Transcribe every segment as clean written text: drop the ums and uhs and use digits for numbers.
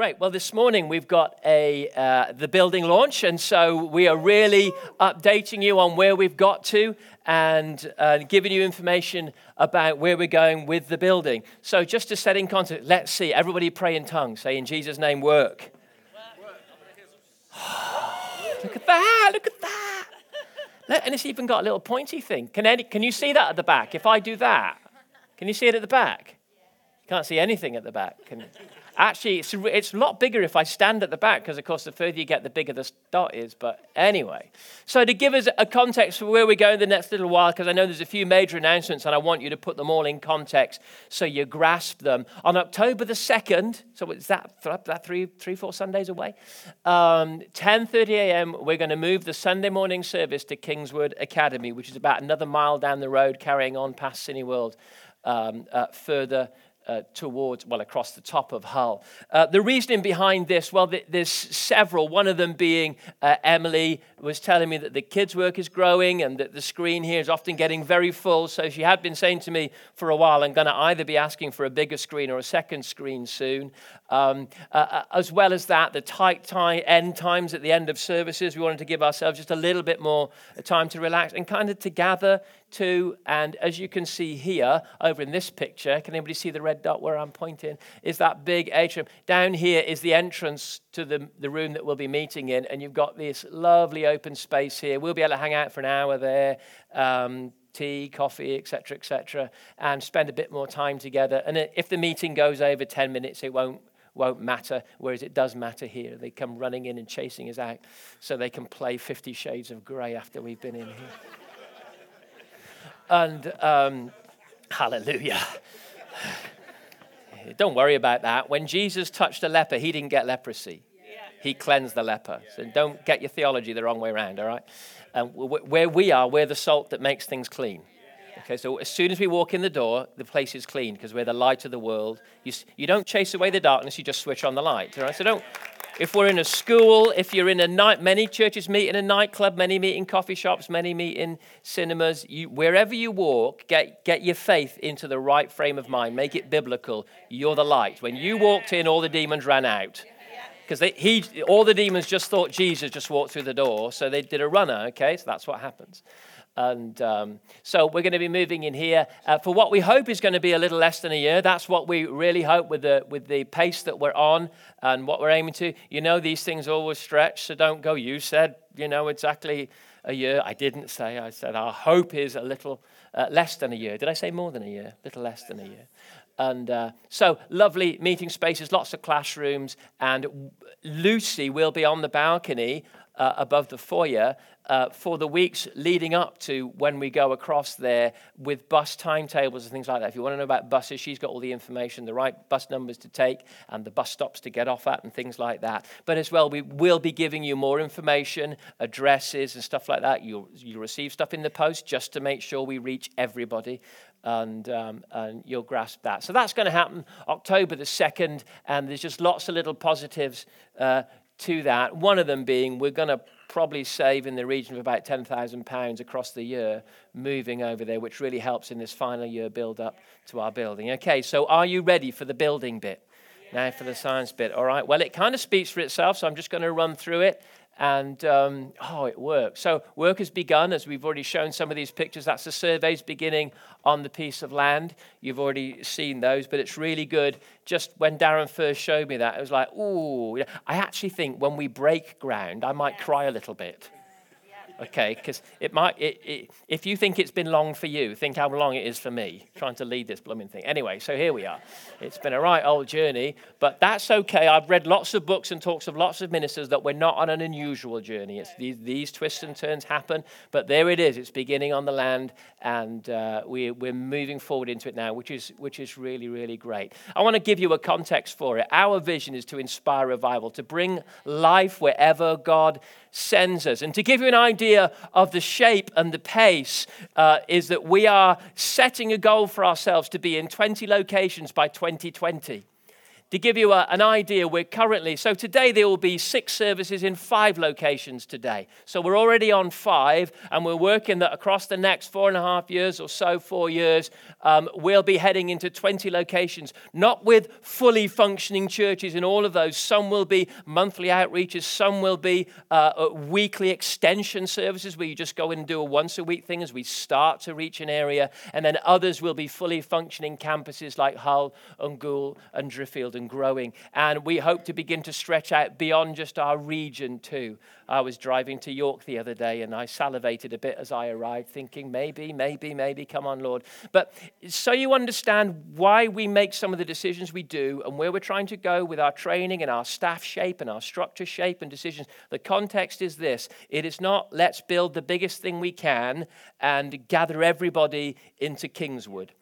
Great. Well, this morning we've got the building launch, and so we are really updating you on where we've got to and giving you information about where we're going with the building. So just to set in context, let's see. Everybody pray in tongues. Say, in Jesus' name, work. Look at that. Look at that. And it's even got a little pointy thing. Can you see that at the back? If I do that, can you see it at the back? You can't see anything at the back, can you? Actually, it's a lot bigger if I stand at the back because, of course, the further you get, the bigger the dot is. But anyway, so to give us a context for where we're going the next little while, because I know there's a few major announcements and I want you to put them all in context so you grasp them. On October the 2nd, so is that three, four Sundays away, 10:30 a.m., we're going to move the Sunday morning service to Kingswood Academy, which is about another mile down the road, carrying on past Cineworld further across the top of Hull. The reasoning behind this, well, there's several. One of them being Emily was telling me that the kids' work is growing and that the screen here is often getting very full. So she had been saying to me for a while, I'm going to either be asking for a bigger screen or a second screen soon. As well as that, the tight end times at the end of services, we wanted to give ourselves just a little bit more time to relax and kind of to gather too. And as you can see here, over in this picture, can anybody see the red dot where I'm pointing? Is that big atrium. Down here is the entrance to the room that we'll be meeting in, and you've got this lovely open space here. We'll be able to hang out for an hour there, tea, coffee, et cetera, and spend a bit more time together. And if the meeting goes over 10 minutes, it won't matter, whereas it does matter here. They come running in and chasing us out so they can play 50 Shades of Grey after we've been in here. And hallelujah. Don't worry about that. When Jesus touched a leper, he didn't get leprosy. Yeah. He cleansed the leper. So don't get your theology the wrong way around, all right? And where we are, we're the salt that makes things clean. Okay, so as soon as we walk in the door, the place is clean because we're the light of the world. You don't chase away the darkness, you just switch on the light, all right? So don't... If we're in a school, if you're in a night, many churches meet in a nightclub, many meet in coffee shops, many meet in cinemas. Wherever you walk, get your faith into the right frame of mind. Make it biblical. You're the light. When you walked in, all the demons ran out. Because all the demons just thought Jesus just walked through the door, so they did a runner, okay? So that's what happens. And so we're going to be moving in here for what we hope is going to be a little less than a year. That's what we really hope with the pace that we're on and what we're aiming to. You know, these things always stretch, so don't go, you said, you know, exactly a year. I didn't say, I said our hope is a little less than a year. Did I say more than a year? A little less than a year. And so lovely meeting spaces, lots of classrooms, and Lucy will be on the balcony above the foyer for the weeks leading up to when we go across there with bus timetables and things like that. If you want to know about buses, she's got all the information, the right bus numbers to take and the bus stops to get off at and things like that. But as well, we will be giving you more information, addresses and stuff like that. You'll receive stuff in the post just to make sure we reach everybody. And you'll grasp that. So that's going to happen October the 2nd, and there's just lots of little positives to that. One of them being we're going to probably save in the region of about £10,000 across the year moving over there, which really helps in this final year build up to our building. Okay, so are you ready for the building bit? Now for the science bit. All right, well, it kind of speaks for itself, so I'm just going to run through it. And, it works. So work has begun, as we've already shown some of these pictures. That's the surveys beginning on the piece of land. You've already seen those, but it's really good. Just when Darren first showed me that, it was like, ooh. I actually think when we break ground, I might cry a little bit. Okay, because it might. If you think it's been long for you, think how long it is for me trying to lead this blooming thing. Anyway, so here we are. It's been a right old journey, but that's okay. I've read lots of books and talks of lots of ministers that we're not on an unusual journey. It's these twists and turns happen, but there it is. It's beginning on the land, and we're moving forward into it now, which is really, really great. I want to give you a context for it. Our vision is to inspire revival, to bring life wherever God sends us, and to give you an idea of the shape and the pace is that we are setting a goal for ourselves to be in 20 locations by 2020. to give you an idea, we're currently, so today there will be 6 services in 5 locations today. So we're already on 5, and we're working that across the next 4.5 years or so, 4 years, we'll be heading into 20 locations, not with fully functioning churches in all of those. Some will be monthly outreaches, some will be weekly extension services where you just go in and do a once-a-week thing as we start to reach an area, and then others will be fully functioning campuses like Hull and Goole and Driffield and growing, and we hope to begin to stretch out beyond just our region too. I was driving to York the other day and I salivated a bit as I arrived, thinking maybe, come on Lord. But so you understand why we make some of the decisions we do and where we're trying to go with our training and our staff shape and our structure shape and decisions, the context is this. It is not let's build the biggest thing we can and gather everybody into Kingswood.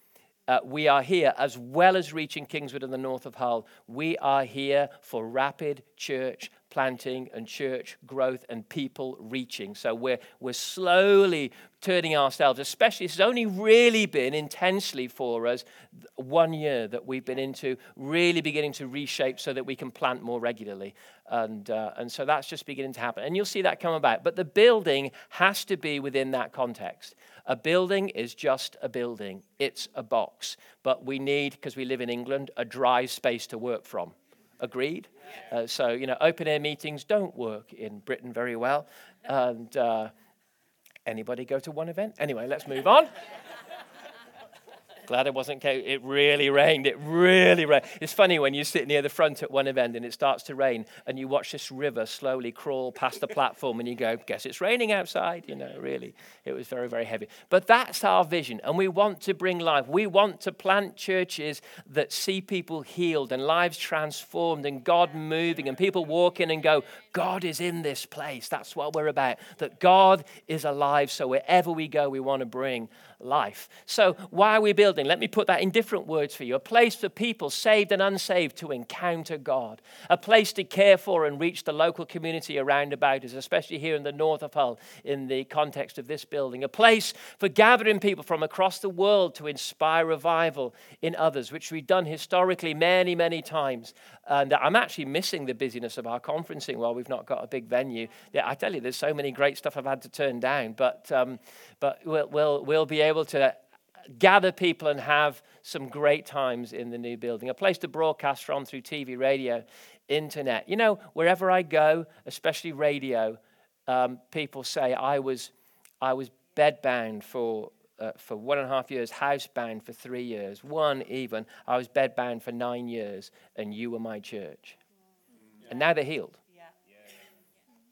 We are here, as well as reaching Kingswood and the north of Hull, we are here for rapid church planting and church growth and people reaching. So we're slowly turning ourselves, especially, this has only really been intensely for us 1 year that we've been into, really beginning to reshape so that we can plant more regularly. And so that's just beginning to happen. And you'll see that come about. But the building has to be within that context. A building is just a building. It's a box. But we need, because we live in England, a dry space to work from. Agreed? So, open-air meetings don't work in Britain very well. And anybody go to one event? Anyway, let's move on. Glad I wasn't. It really rained. It's funny when you sit near the front at one event and it starts to rain and you watch this river slowly crawl past the platform and you go, guess it's raining outside. Really, it was very, very heavy. But that's our vision, and we want to bring life. We want to plant churches that see people healed and lives transformed and God moving and people walk in and go, God is in this place. That's what we're about, that God is alive. So wherever we go, we want to bring life. So why are we building? Let me put that in different words for you. A place for people, saved and unsaved, to encounter God. A place to care for and reach the local community around about us, especially here in the north of Hull in the context of this building. A place for gathering people from across the world to inspire revival in others, which we've done historically many, many times. And I'm actually missing the busyness of our conferencing while we've not got a big venue. Yeah, I tell you, there's so many great stuff I've had to turn down, but we'll be able to gather people and have some great times in the new building. A place to broadcast from through TV, radio, internet. Wherever I go, especially radio, people say I was bedbound for 1.5 years, housebound for 3 years, I was bedbound for 9 years, and you were my church. Yeah. And now they're healed.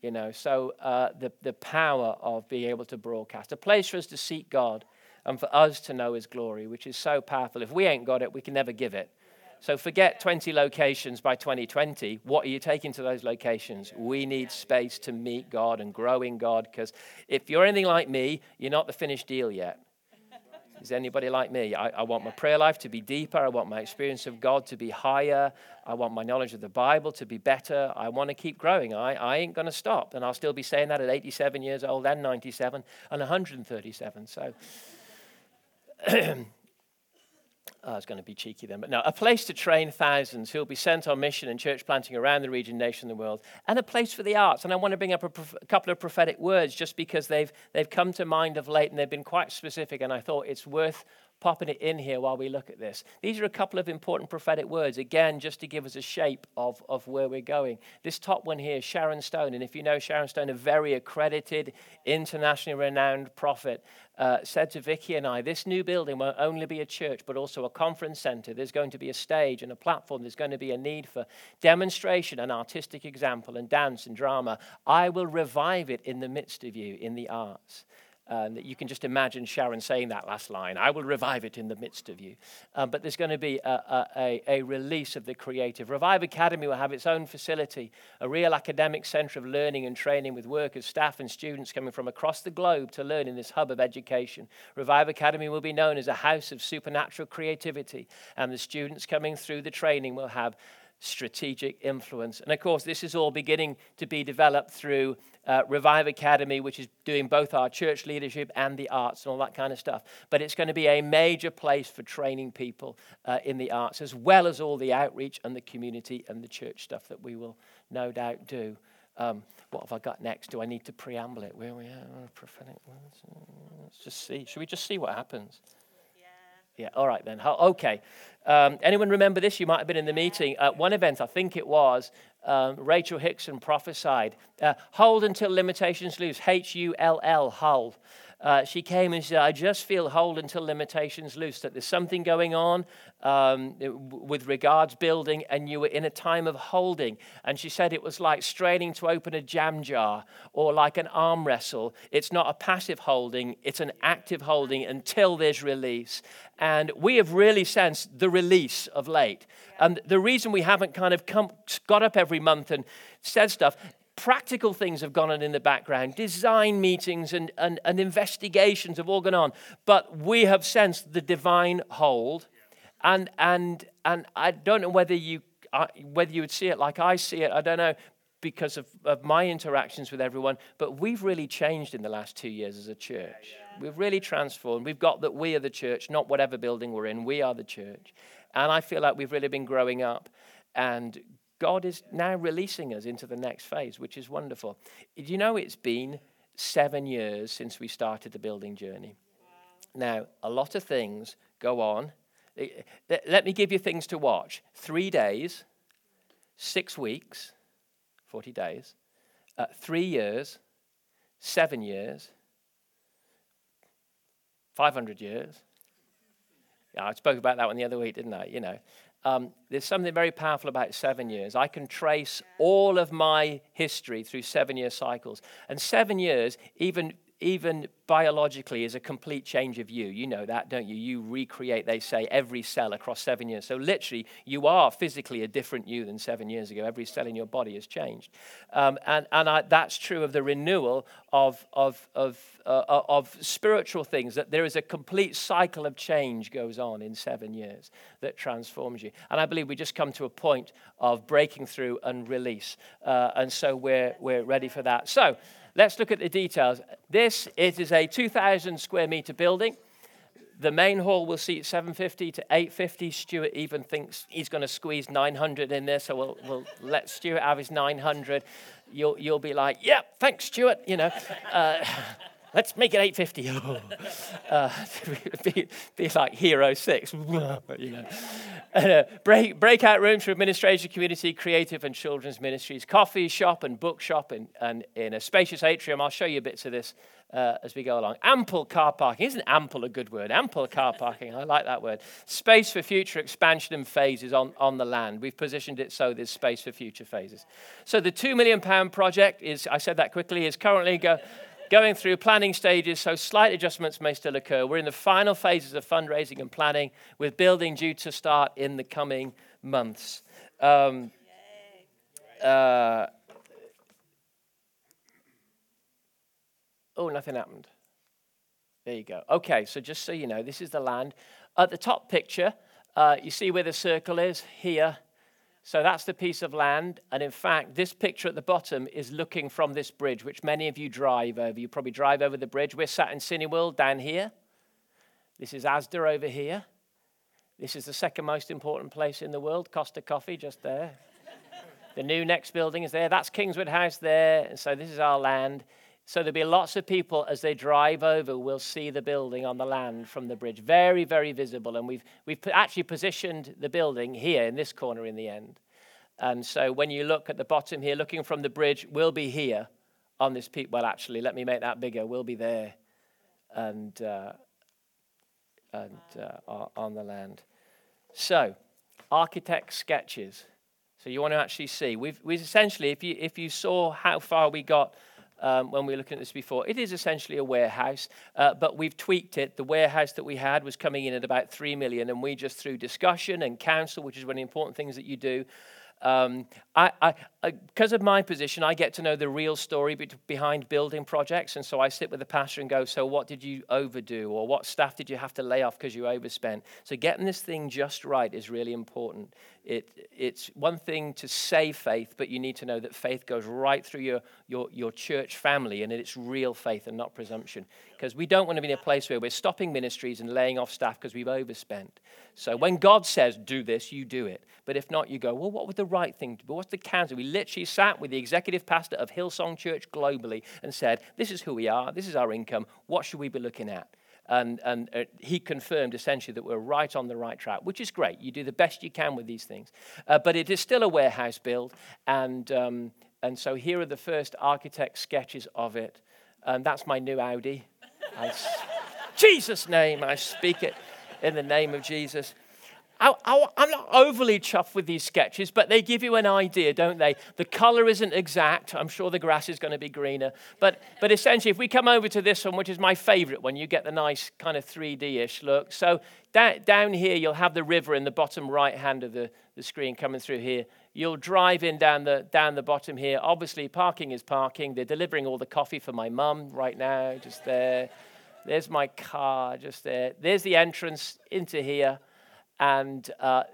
The power of being able to broadcast. A place for us to seek God and for us to know his glory, which is so powerful. If we ain't got it, we can never give it. So forget 20 locations by 2020. What are you taking to those locations? We need space to meet God and grow in God, because if you're anything like me, you're not the finished deal yet. Is anybody like me? I want my prayer life to be deeper. I want my experience of God to be higher. I want my knowledge of the Bible to be better. I want to keep growing. I ain't going to stop. And I'll still be saying that at 87 years old and 97 and 137. So I was going to be cheeky then. But no, a place to train thousands who will be sent on mission and church planting around the region, nation, and the world. And a place for the arts. And I want to bring up a couple of prophetic words just because they've come to mind of late and they've been quite specific. And I thought it's worth popping it in here while we look at this. These are a couple of important prophetic words, again, just to give us a shape of where we're going. This top one here, Sharon Stone. And if you know Sharon Stone, a very accredited, internationally renowned prophet, said to Vicky and I, this new building won't only be a church, but also a conference center. There's going to be a stage and a platform. There's going to be a need for demonstration and artistic example and dance and drama. I will revive it in the midst of you in the arts. That you can just imagine Sharon saying that last line, I will revive it in the midst of you. But there's going to be a release of the creative. Revive Academy will have its own facility, a real academic centre of learning and training with workers, staff and students coming from across the globe to learn in this hub of education. Revive Academy will be known as a house of supernatural creativity, and the students coming through the training will have strategic influence. And of course, this is all beginning to be developed through Revive Academy, which is doing both our church leadership and the arts and all that kind of stuff. But it's going to be a major place for training people in the arts, as well as all the outreach and the community and the church stuff that we will no doubt do. What have I got next? Do I need to preamble it? Where are we at? Prophetic words. Let's just see. Should we just see what happens? Yeah, all right then. Okay. Anyone remember this? You might have been in the meeting. At one event, I think it was, Rachel Hickson prophesied, hold until limitations lose, Hull, Hull. She came and said, I just feel hold until limitations loose, that there's something going on with regards building, and you were in a time of holding. And she said it was like straining to open a jam jar or like an arm wrestle. It's not a passive holding, it's an active holding until there's release. And we have really sensed the release of late. And the reason we haven't kind of got up every month and said stuff, practical things have gone on in the background, design meetings and investigations have all gone on. But we have sensed the divine hold. And I don't know whether you would see it like I see it. I don't know, because of my interactions with everyone. But we've really changed in the last 2 years as a church. We've really transformed. We've got that we are the church, not whatever building we're in. We are the church. And I feel like we've really been growing up, and God is now releasing us into the next phase, which is wonderful. You know, it's been 7 years since we started the building journey. Now, a lot of things go on. Let me give you things to watch. 3 days, 6 weeks, 40 days, 3 years, 7 years, 500 years. I spoke about that one the other week, didn't I? You know. There's something very powerful about 7 years. I can trace all of my history through 7 year cycles. And 7 years, even biologically, is a complete change of you. You know that, don't you? You recreate, they say, every cell across 7 years. So literally, you are physically a different you than 7 years ago. Every cell in your body has changed. And that's true of the renewal of spiritual things, that there is a complete cycle of change goes on in 7 years that transforms you. And I believe we just come to a point of breaking through and release. And so we're ready for that. So let's look at the details. It is a 2,000 square meter building. The main hall will seat 750 to 850. Stuart even thinks he's going to squeeze 900 in there, so we'll let Stuart have his 900. You'll be like, yeah, thanks, Stuart. You know, let's make it 850. Be like Hero 6. You know. Breakout rooms for administration, community, creative and children's ministries, coffee shop and bookshop, and in a spacious atrium. I'll show you bits of this as we go along. Ample car parking. Isn't ample a good word? Ample car parking. I like that word. Space for future expansion and phases on the land. We've positioned it so there's space for future phases. So the £2 million project is, I said that quickly, is currently going through planning stages, so slight adjustments may still occur. We're in the final phases of fundraising and planning, with building due to start in the coming months. Nothing happened. There you go. Okay, so just so you know, this is the land. At the top picture, you see where the circle is here. So that's the piece of land. And in fact, this picture at the bottom is looking from this bridge, which many of you drive over. You probably drive over the bridge. We're sat in Cineworld down here. This is Asda over here. This is the second most important place in the world, Costa Coffee, just there. The new next building is there. That's Kingswood House there. And so this is our land. So there'll be lots of people, as they drive over, will see the building on the land from the bridge. Very, very visible. And we've actually positioned the building here in this corner in the end. And so when you look at the bottom here, looking from the bridge, we'll be here on this peak. Well, actually, let me make that bigger. We'll be there and on the land. So architect sketches. So you want to actually see. We've essentially, if you saw how far we got when we were looking at this before, it is essentially a warehouse, but we've tweaked it. The warehouse that we had was coming in at about 3 million, and we just, through discussion and council, which is one of the important things that you do, Because of my position, I get to know the real story behind building projects, and so I sit with the pastor and go, so what did you overdo, or what staff did you have to lay off because you overspent? So getting this thing just right is really important. It's one thing to say faith, but you need to know that faith goes right through your church family, and it's real faith and not presumption, because we don't want to be in a place where we're stopping ministries and laying off staff because we've overspent. So when God says, do this, you do it. But if not, you go, well, what would the right thing do? But what's the counsel? We literally sat with the executive pastor of Hillsong Church globally and said, this is who we are, this is our income, what should we be looking at? And he confirmed essentially that we're right on the right track, which is great. You do the best you can with these things. But it is still a warehouse build. And so here are the first architect sketches of it. And that's my new Audi. Jesus' name, I speak it in the name of Jesus. I'm not overly chuffed with these sketches, but they give you an idea, don't they? The colour isn't exact. I'm sure the grass is going to be greener. But essentially, if we come over to this one, which is my favourite one, you get the nice kind of 3D-ish look. So down here, you'll have the river in the bottom right hand of the screen coming through here. You'll drive in down the bottom here. Obviously, parking is parking. They're delivering all the coffee for my mum right now, just there. There's my car, just there. There's the entrance into here. And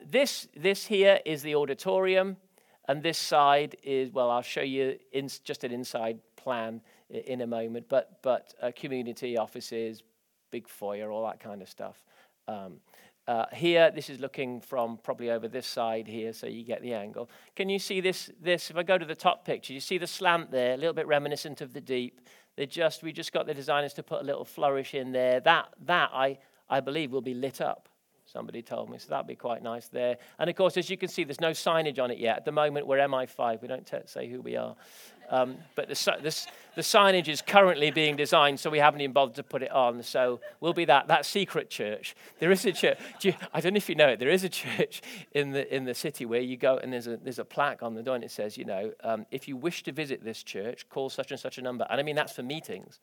this here is the auditorium, and this side is, well, I'll show you just an inside plan in a moment, but community offices, big foyer, all that kind of stuff. Here, this is looking from probably over this side here, so you get the angle. Can you see this? If I go to the top picture, you see the slant there, a little bit reminiscent of the deep. We just got the designers to put a little flourish in there. That I believe will be lit up. Somebody told me, so that'd be quite nice there. And of course, as you can see, there's no signage on it yet. At the moment, we're MI5. We don't say who we are. But the signage is currently being designed, so we haven't even bothered to put it on. So we'll be that secret church. There is a church. I don't know if you know it. There is a church in the city where you go, and there's a plaque on the door, and it says, if you wish to visit this church, call such and such a number. And I mean, that's for meetings.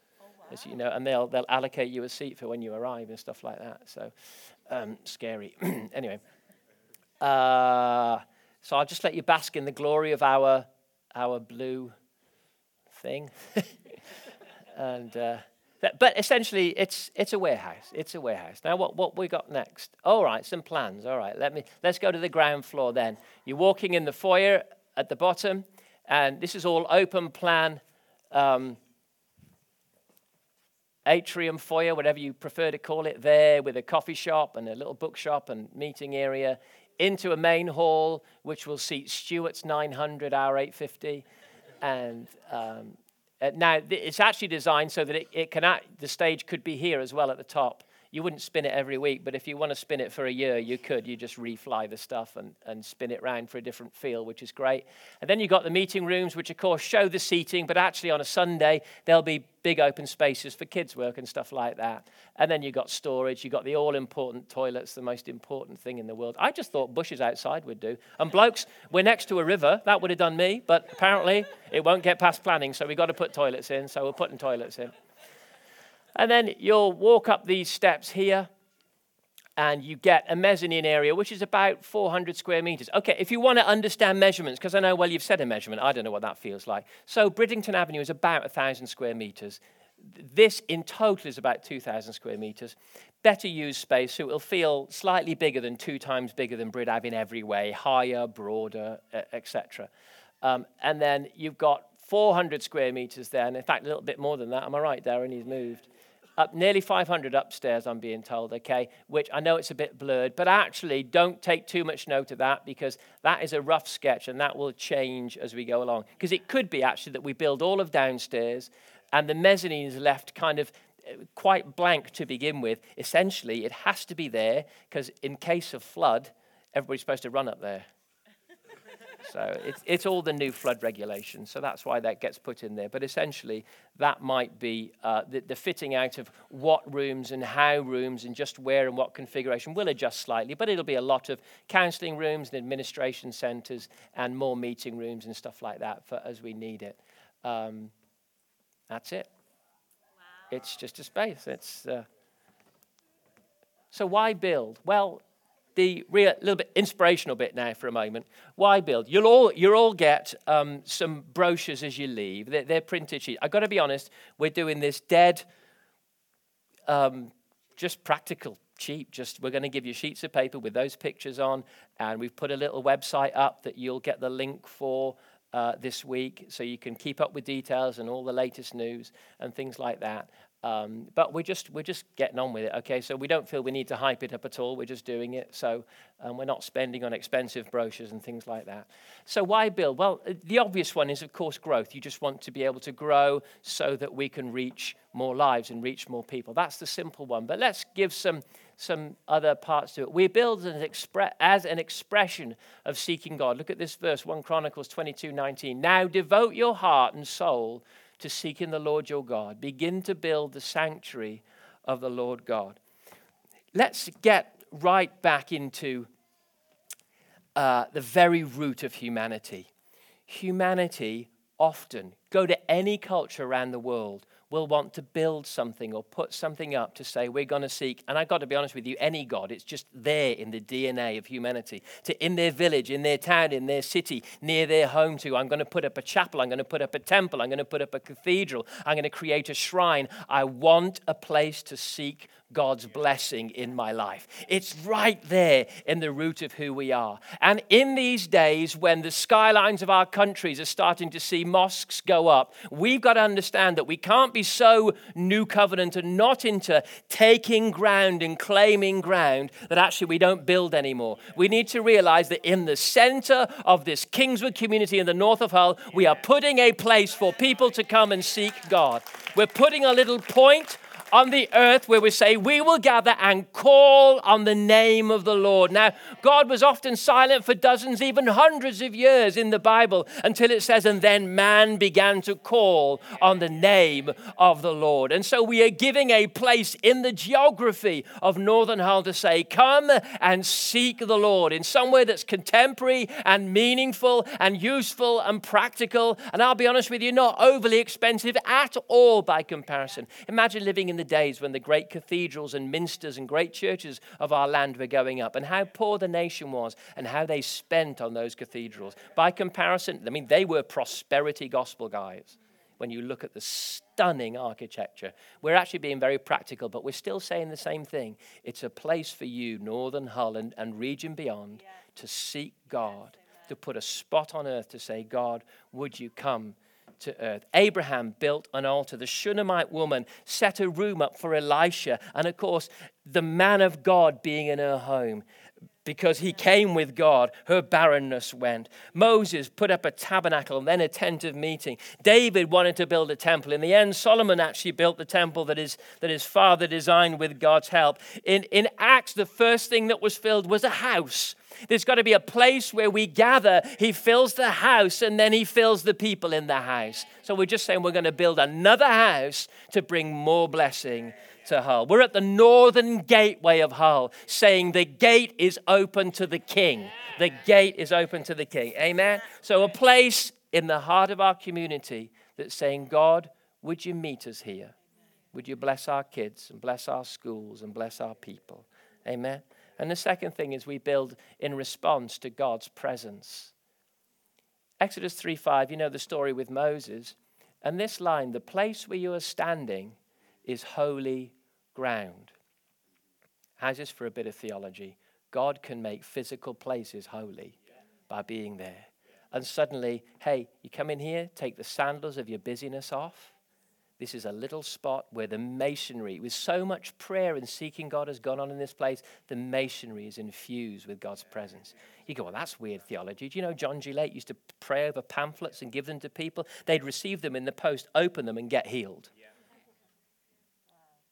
As you know, and they'll allocate you a seat for when you arrive and stuff like that. So, scary. Anyway, so I'll just let you bask in the glory of our blue thing. And but essentially, it's a warehouse. It's a warehouse. Now, what we got next? All right, some plans. All right, let's go to the ground floor then. You're walking in the foyer at the bottom, and this is all open plan. Atrium, foyer, whatever you prefer to call it, there with a coffee shop and a little bookshop and meeting area, into a main hall, which will seat Stewart's 900, our 850. And now it's actually designed so that the stage could be here as well at the top. You wouldn't spin it every week, but if you want to spin it for a year, you could. You just refly the stuff and spin it round for a different feel, which is great. And then you've got the meeting rooms, which, of course, show the seating, but actually on a Sunday, there'll be big open spaces for kids' work and stuff like that. And then you've got storage. You've got the all-important toilets, the most important thing in the world. I just thought bushes outside would do. And blokes, we're next to a river. That would have done me, but apparently it won't get past planning, so we've got to put toilets in, so we're putting toilets in. And then you'll walk up these steps here, and you get a mezzanine area, which is about 400 square metres. Okay, if you want to understand measurements, because I know, well, you've said a measurement. I don't know what that feels like. So Bridlington Avenue is about 1,000 square metres. This in total is about 2,000 square metres. Better used space, so it'll feel slightly bigger than 2 times bigger than Brid Ave in every way, higher, broader, etc. And then you've got 400 square metres there, and in fact, a little bit more than that. Am I right, Darren? He's moved. Up nearly 500 upstairs, I'm being told, okay, which I know it's a bit blurred, but actually don't take too much note of that, because that is a rough sketch and that will change as we go along. Because it could be actually that we build all of downstairs and the mezzanine is left kind of quite blank to begin with. Essentially, it has to be there because in case of flood, everybody's supposed to run up there. So it's all the new flood regulations, so that's why that gets put in there. But essentially, that might be the fitting out of what rooms and how rooms and just where and what configuration will adjust slightly, but it'll be a lot of counselling rooms and administration centres and more meeting rooms and stuff like that for as we need it. That's it. Wow. It's just a space. So why build? Well, the real little bit inspirational bit now for a moment. Why build? You'll all get some brochures as you leave. They're printed sheets. I've got to be honest. We're doing this dead, just practical, cheap. Just we're going to give you sheets of paper with those pictures on, and we've put a little website up that you'll get the link for this week, so you can keep up with details and all the latest news and things like that. But we're just getting on with it, okay? So we don't feel we need to hype it up at all. We're just doing it. So we're not spending on expensive brochures and things like that. So why build? Well, the obvious one is, of course, growth. You just want to be able to grow so that we can reach more lives and reach more people. That's the simple one. But let's give some other parts to it. We build as an expression of seeking God. Look at this verse, 1 Chronicles 22:19. Now devote your heart and soul to seeking the Lord your God. Begin to build the sanctuary of the Lord God. Let's get right back into the very root of humanity. Humanity often, go to any culture around the world, will want to build something or put something up to say we're going to seek, and I've got to be honest with you, any God, it's just there in the DNA of humanity. To in their village, in their town, in their city, near their home to, I'm going to put up a chapel, I'm going to put up a temple, I'm going to put up a cathedral, I'm going to create a shrine. I want a place to seek God's blessing in my life. It's right there in the root of who we are. And in these days when the skylines of our countries are starting to see mosques go up, we've got to understand that we can't be so new covenant and not into taking ground and claiming ground that actually we don't build anymore. We need to realize that in the center of this Kingswood community in the north of Hull, we are putting a place for people to come and seek God. We're putting a little point on the earth where we say, we will gather and call on the name of the Lord. Now, God was often silent for dozens, even hundreds of years in the Bible until it says, and then man began to call on the name of the Lord. And so we are giving a place in the geography of Northern Hull to say, come and seek the Lord in some way that's contemporary and meaningful and useful and practical. And I'll be honest with you, not overly expensive at all by comparison. Imagine living in the days when the great cathedrals and minsters and great churches of our land were going up, and how poor the nation was and how they spent on those cathedrals. By comparison, I mean, they were prosperity gospel guys. When you look at the stunning architecture, we're actually being very practical, but we're still saying the same thing. It's a place for you, Northern Hull and region beyond, to seek God, to put a spot on earth to say, God, would you come to earth. Abraham built an altar. The Shunammite woman set a room up for Elisha, and of course, the man of God being in her home. Because he came with God, her barrenness went. Moses put up a tabernacle and then a tent of meeting. David wanted to build a temple. In the end, Solomon actually built the temple that his father designed with God's help. In Acts, the first thing that was filled was a house. There's got to be a place where we gather. He fills the house and then he fills the people in the house. So we're just saying we're going to build another house to bring more blessing to Hull. We're at the northern gateway of Hull, saying the gate is open to the King. The gate is open to the King. Amen? So a place in the heart of our community that's saying, God, would you meet us here? Would you bless our kids and bless our schools and bless our people? Amen? And the second thing is we build in response to God's presence. Exodus 3:5, you know the story with Moses. And this line, the place where you are standing is holy ground. How's this for a bit of theology? God can make physical places holy by being there. And suddenly, hey, you come in here, take the sandals of your busyness off. This is a little spot where the masonry, with so much prayer and seeking God has gone on in this place, the masonry is infused with God's presence. You go, well, that's weird theology. Do you know John Gillette used to pray over pamphlets and give them to people? They'd receive them in the post, open them, and get healed.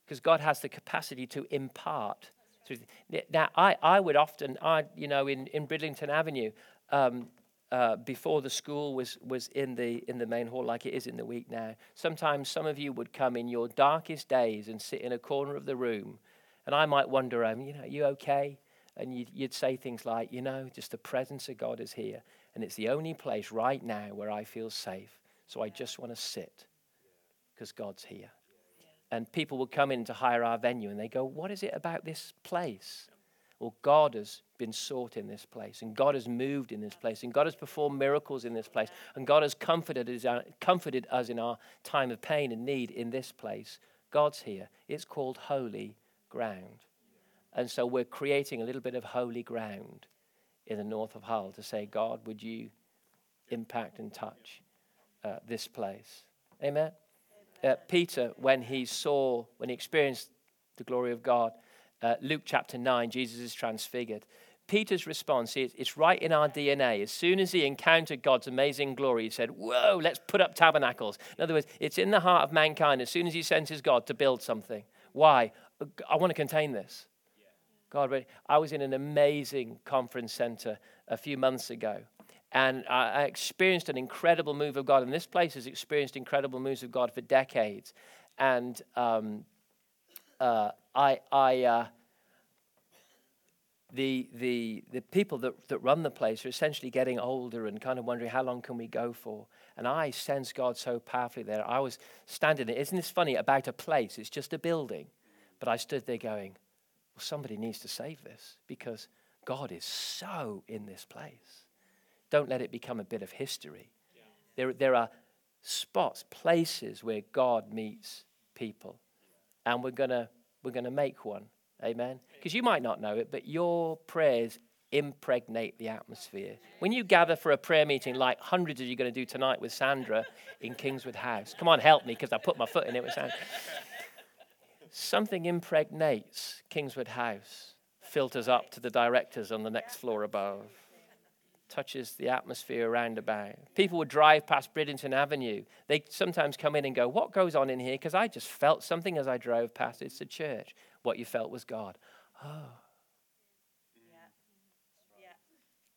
Because God has the capacity to impart. Now, I would often, in Bridlington Avenue, before the school was in the main hall like it is in the week now, sometimes some of you would come in your darkest days and sit in a corner of the room, and I might wonder, are you okay? And you'd say things like, just the presence of God is here, and it's the only place right now where I feel safe, so I just want to sit because God's here. And people would come in to hire our venue, and they go, what is it about this place? Well, God has been sought in this place, and God has moved in this place, and God has performed miracles in this place, and God has comforted us in our time of pain and need in this place. God's here. It's called holy ground. And so we're creating a little bit of holy ground in the north of Hull to say, God, would you impact and touch this place? Amen? Peter, when he experienced the glory of God, Luke chapter 9, Jesus is transfigured. Peter's response, it's right in our DNA. As soon as he encountered God's amazing glory, he said, whoa, let's put up tabernacles. In other words, it's in the heart of mankind as soon as he senses God to build something. Why? I want to contain this. Yeah. God, I was in an amazing conference center a few months ago, and I experienced an incredible move of God, and this place has experienced incredible moves of God for decades. And the people that run the place are essentially getting older and kind of wondering, how long can we go for? And I sense God so powerfully there. I was standing there. Isn't this funny about a place? It's just a building. But I stood there going, well, somebody needs to save this, because God is so in this place. Don't let it become a bit of history. Yeah. There are spots, places where God meets people. And we're gonna make one. Amen? Because you might not know it, but your prayers impregnate the atmosphere. When you gather for a prayer meeting like hundreds of you are going to do tonight with Sandra in Kingswood House. Come on, help me, because I put my foot in it with Sandra. Something impregnates Kingswood House, filters up to the directors on the next floor above, touches the atmosphere around about. People would drive past Bridlington Avenue. They sometimes come in and go, what goes on in here? Because I just felt something as I drove past. It's the church. What you felt was God. Oh.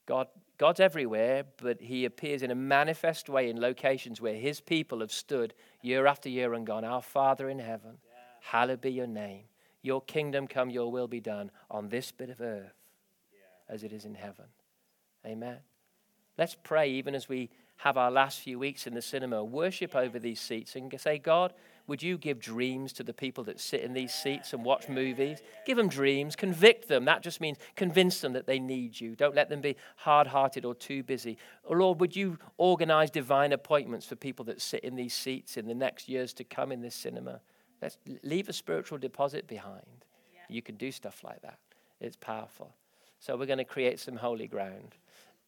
Yeah. God's everywhere, but he appears in a manifest way in locations where his people have stood year after year and gone, our Father in heaven, hallowed be your name. Your kingdom come, your will be done on this bit of earth as it is in heaven. Amen. Let's pray even as we have our last few weeks in the cinema. Worship over these seats and say, God, would you give dreams to the people that sit in these seats and watch movies? Give them dreams. Convict them. That just means convince them that they need you. Don't let them be hard-hearted or too busy. Oh, Lord, would you organize divine appointments for people that sit in these seats in the next years to come in this cinema? Let's leave a spiritual deposit behind. You can do stuff like that. It's powerful. So we're going to create some holy ground.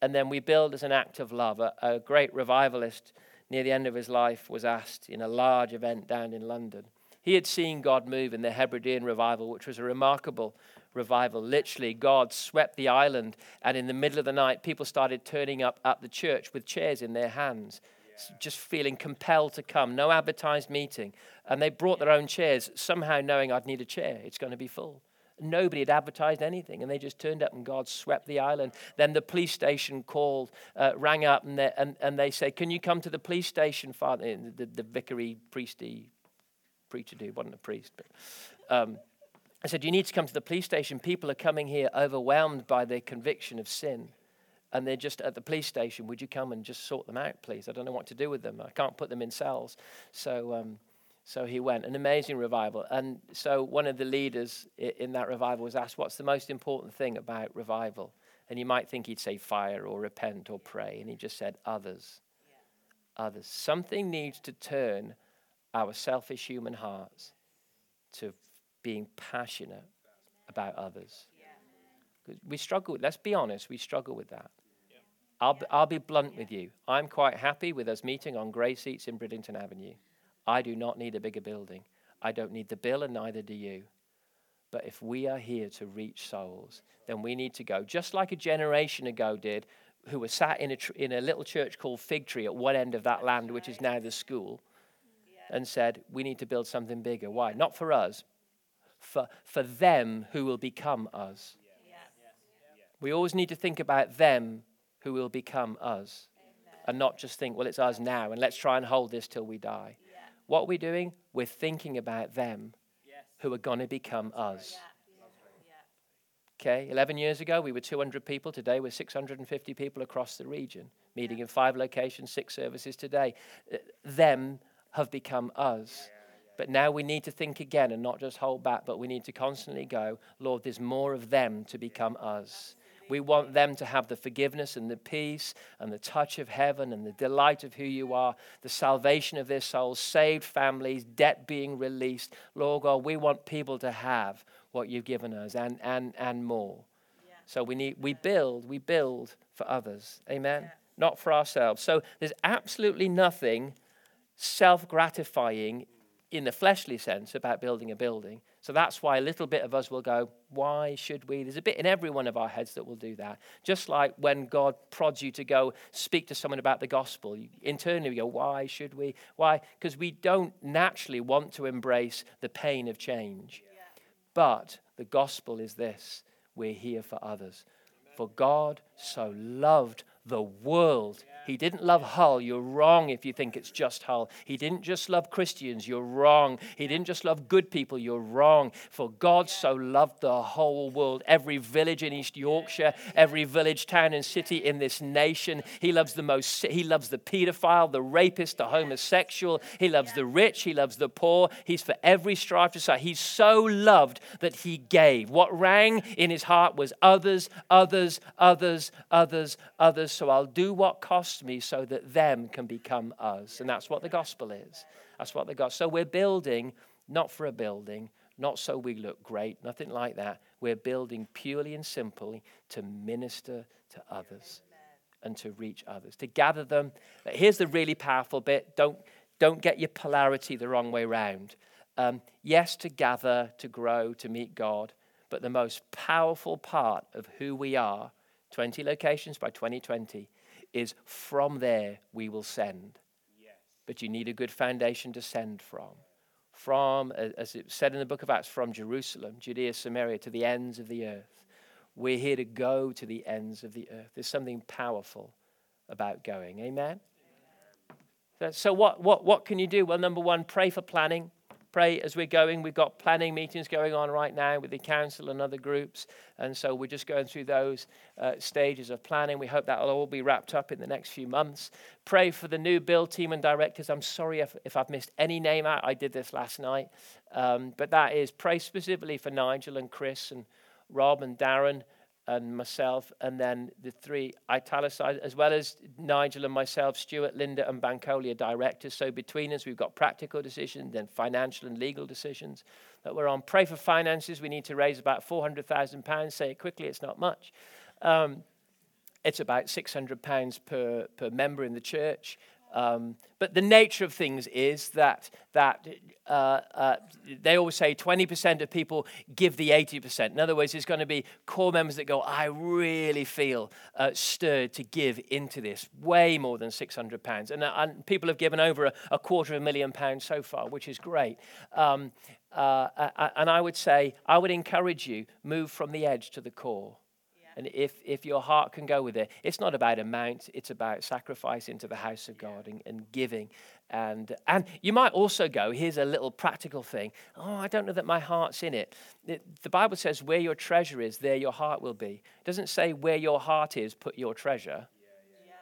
And then we build as an act of love. A great revivalist near the end of his life was asked in a large event down in London. He had seen God move in the Hebridean revival, which was a remarkable revival. Literally, God swept the island, and in the middle of the night, people started turning up at the church with chairs in their hands, just feeling compelled to come. No advertised meeting. And they brought their own chairs, somehow knowing, I'd need a chair. It's going to be full. Nobody had advertised anything, and they just turned up, and God swept the island. Then the police station called, rang up, and they said, can you come to the police station, Father? The vicary, priesty, preacher dude, wasn't a priest. But, I said, you need to come to the police station. People are coming here overwhelmed by their conviction of sin, and they're just at the police station. Would you come and just sort them out, please? I don't know what to do with them. I can't put them in cells. So he went, an amazing revival. And so one of the leaders in that revival was asked, what's the most important thing about revival? And you might think he'd say fire or repent or pray. And he just said, others. Yeah. Others. Something needs to turn our selfish human hearts to being passionate about others. Yeah. We struggle, let's be honest, we struggle with that. Yeah. I'll be blunt with you. I'm quite happy with us meeting on grey seats in Bridlington Avenue. I do not need a bigger building. I don't need the bill, and neither do you. But if we are here to reach souls, then we need to go, just like a generation ago did, who were sat in a little church called Fig Tree at one end of that land, which is now the school, and said, we need to build something bigger. Why? Not for us, for them who will become us. We always need to think about them who will become us, and not just think, well, it's us now, and let's try and hold this till we die. What we're doing, we're thinking about them who are going to become us. Okay, 11 years ago, we were 200 people. Today, we're 650 people across the region, meeting in 5 locations, 6 services today. Them have become us. But now we need to think again and not just hold back, but we need to constantly go, Lord, there's more of them to become us. We want them to have the forgiveness and the peace and the touch of heaven and the delight of who you are, the salvation of their souls, saved families, debt being released. Lord God, we want people to have what you've given us and more. Yeah. So we build for others. Amen? Yeah. Not for ourselves. So there's absolutely nothing self-gratifying in the fleshly sense about building a building. So that's why a little bit of us will go, why should we? There's a bit in every one of our heads that will do that. Just like when God prods you to go speak to someone about the gospel, you internally you go, why should we? Why? Because we don't naturally want to embrace the pain of change. Yeah. But the gospel is this, we're here for others. Amen. For God so loved the world. He didn't love Hull. You're wrong if you think it's just Hull. He didn't just love Christians. You're wrong. He didn't just love good people. You're wrong. For God so loved the whole world, every village in East Yorkshire, every village, town and city in this nation. He loves the most. He loves the pedophile, the rapist, the homosexual. He loves the rich. He loves the poor. He's for every strife to say. He's so loved that he gave. What rang in his heart was others, others, others, others, others. So I'll do what costs me so that them can become us. And that's what the gospel is. That's what the gospel. So we're building, not for a building, not so we look great, nothing like that. We're building purely and simply to minister to others and to reach others, to gather them. But here's the really powerful bit. Don't get your polarity the wrong way round. Yes, to gather, to grow, to meet God. But the most powerful part of who we are, 20 locations by 2020, is from there we will send. Yes. But you need a good foundation to send from. From, as it said in the book of Acts, from Jerusalem, Judea, Samaria, to the ends of the earth. We're here to go to the ends of the earth. There's something powerful about going. Amen? Yeah. So what can you do? Well, number one, pray for planning. Pray as we're going. We've got planning meetings going on right now with the council and other groups. And so we're just going through those stages of planning. We hope that will all be wrapped up in the next few months. Pray for the new build team and directors. I'm sorry if I've missed any name out. I did this last night. But that is pray specifically for Nigel and Chris and Rob and Darren and myself. And then the three italicized, as well as Nigel and myself, Stuart, Linda and Bancoli are directors. So between us, we've got practical decisions, then financial and legal decisions that we're on. Pray for finances. We need to raise about £400,000. Say it quickly, it's not much. It's about £600 per member in the church. But the nature of things is that they always say 20% of people give the 80%. In other words, there's going to be core members that go, I really feel stirred to give into this, way more than £600. And people have given over a £250,000 so far, which is great. And I would say, I would encourage you, move from the edge to the core. And if your heart can go with it, it's not about amount, it's about sacrifice into the house of God and giving. And you might also go, here's a little practical thing. Oh, I don't know that my heart's in it. The Bible says where your treasure is, there your heart will be. It doesn't say where your heart is, put your treasure. Yeah.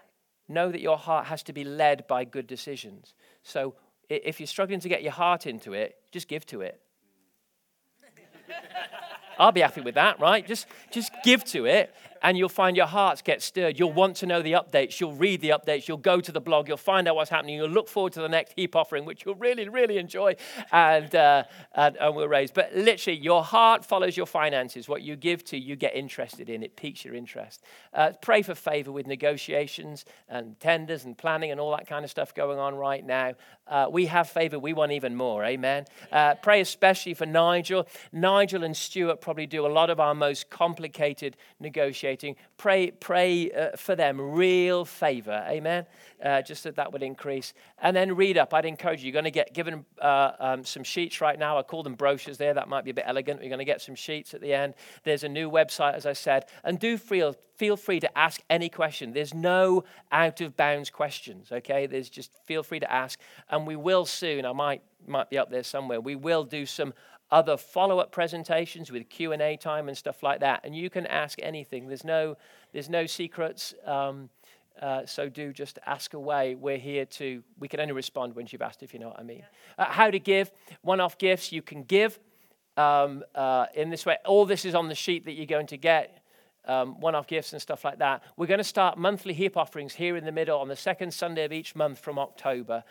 Know that your heart has to be led by good decisions. So if you're struggling to get your heart into it, just give to it. I'll be happy with that, right? Just give to it and you'll find your hearts get stirred. You'll want to know the updates. You'll read the updates. You'll go to the blog. You'll find out what's happening. You'll look forward to the next heap offering, which you'll really, really enjoy and we'll raise. But literally, your heart follows your finances. What you give to, you get interested in. It piques your interest. Pray for favor with negotiations and tenders and planning and all that kind of stuff going on right now. We have favor. We want even more. Amen. Pray especially for Nigel. Nigel and Stuart probably do a lot of our most complicated negotiating. Pray for them, real favor. Amen. Just that would increase. And then read up. I'd encourage you. You're going to get given some sheets right now. I call them brochures there. That might be a bit elegant. You're going to get some sheets at the end. There's a new website, as I said. And do feel free to ask any question. There's no out of bounds questions. Okay. There's just feel free to ask. And we will soon. I might be up there somewhere. We will do some other follow-up presentations with Q&A time and stuff like that. And you can ask anything. There's no secrets. So do just ask away. We're here to, we can only respond once you've asked, if you know what I mean. Yeah. How to give, one-off gifts you can give in this way. All this is on the sheet that you're going to get. One-off gifts and stuff like that. We're going to start monthly heap offerings here in the middle on the second Sunday of each month from October,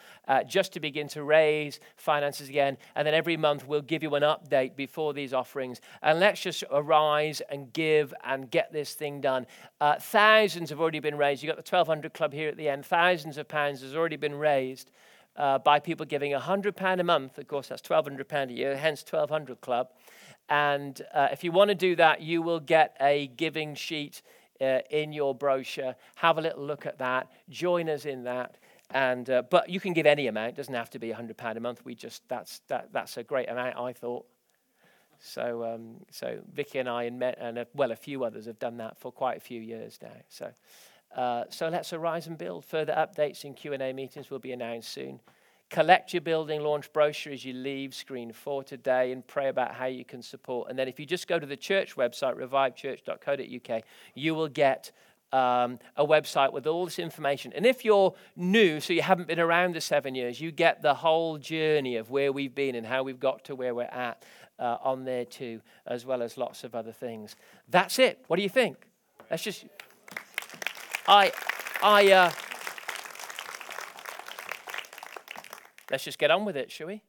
just to begin to raise finances again. And then every month we'll give you an update before these offerings. And let's just arise and give and get this thing done. Thousands have already been raised. You've got the 1,200 Club here at the end. Thousands of pounds has already been raised by people giving £100 a month. Of course, that's £1,200 a year, hence 1,200 Club. And if you want to do that, you will get a giving sheet in your brochure. Have a little look at that. Join us in that. And but you can give any amount. It doesn't have to be £100 a month. We just that's a great amount, I thought. So so Vicky and I and met and a few others have done that for quite a few years now. So so let's arise and build. Further updates in Q&A meetings will be announced soon. Collect your building launch brochure as you leave screen 4 today and pray about how you can support. And then if you just go to the church website, revivechurch.co.uk, you will get a website with all this information. And if you're new, so you haven't been around the 7 years, you get the whole journey of where we've been and how we've got to where we're at on there too, as well as lots of other things. That's it. What do you think? That's just... let's just get on with it, shall we?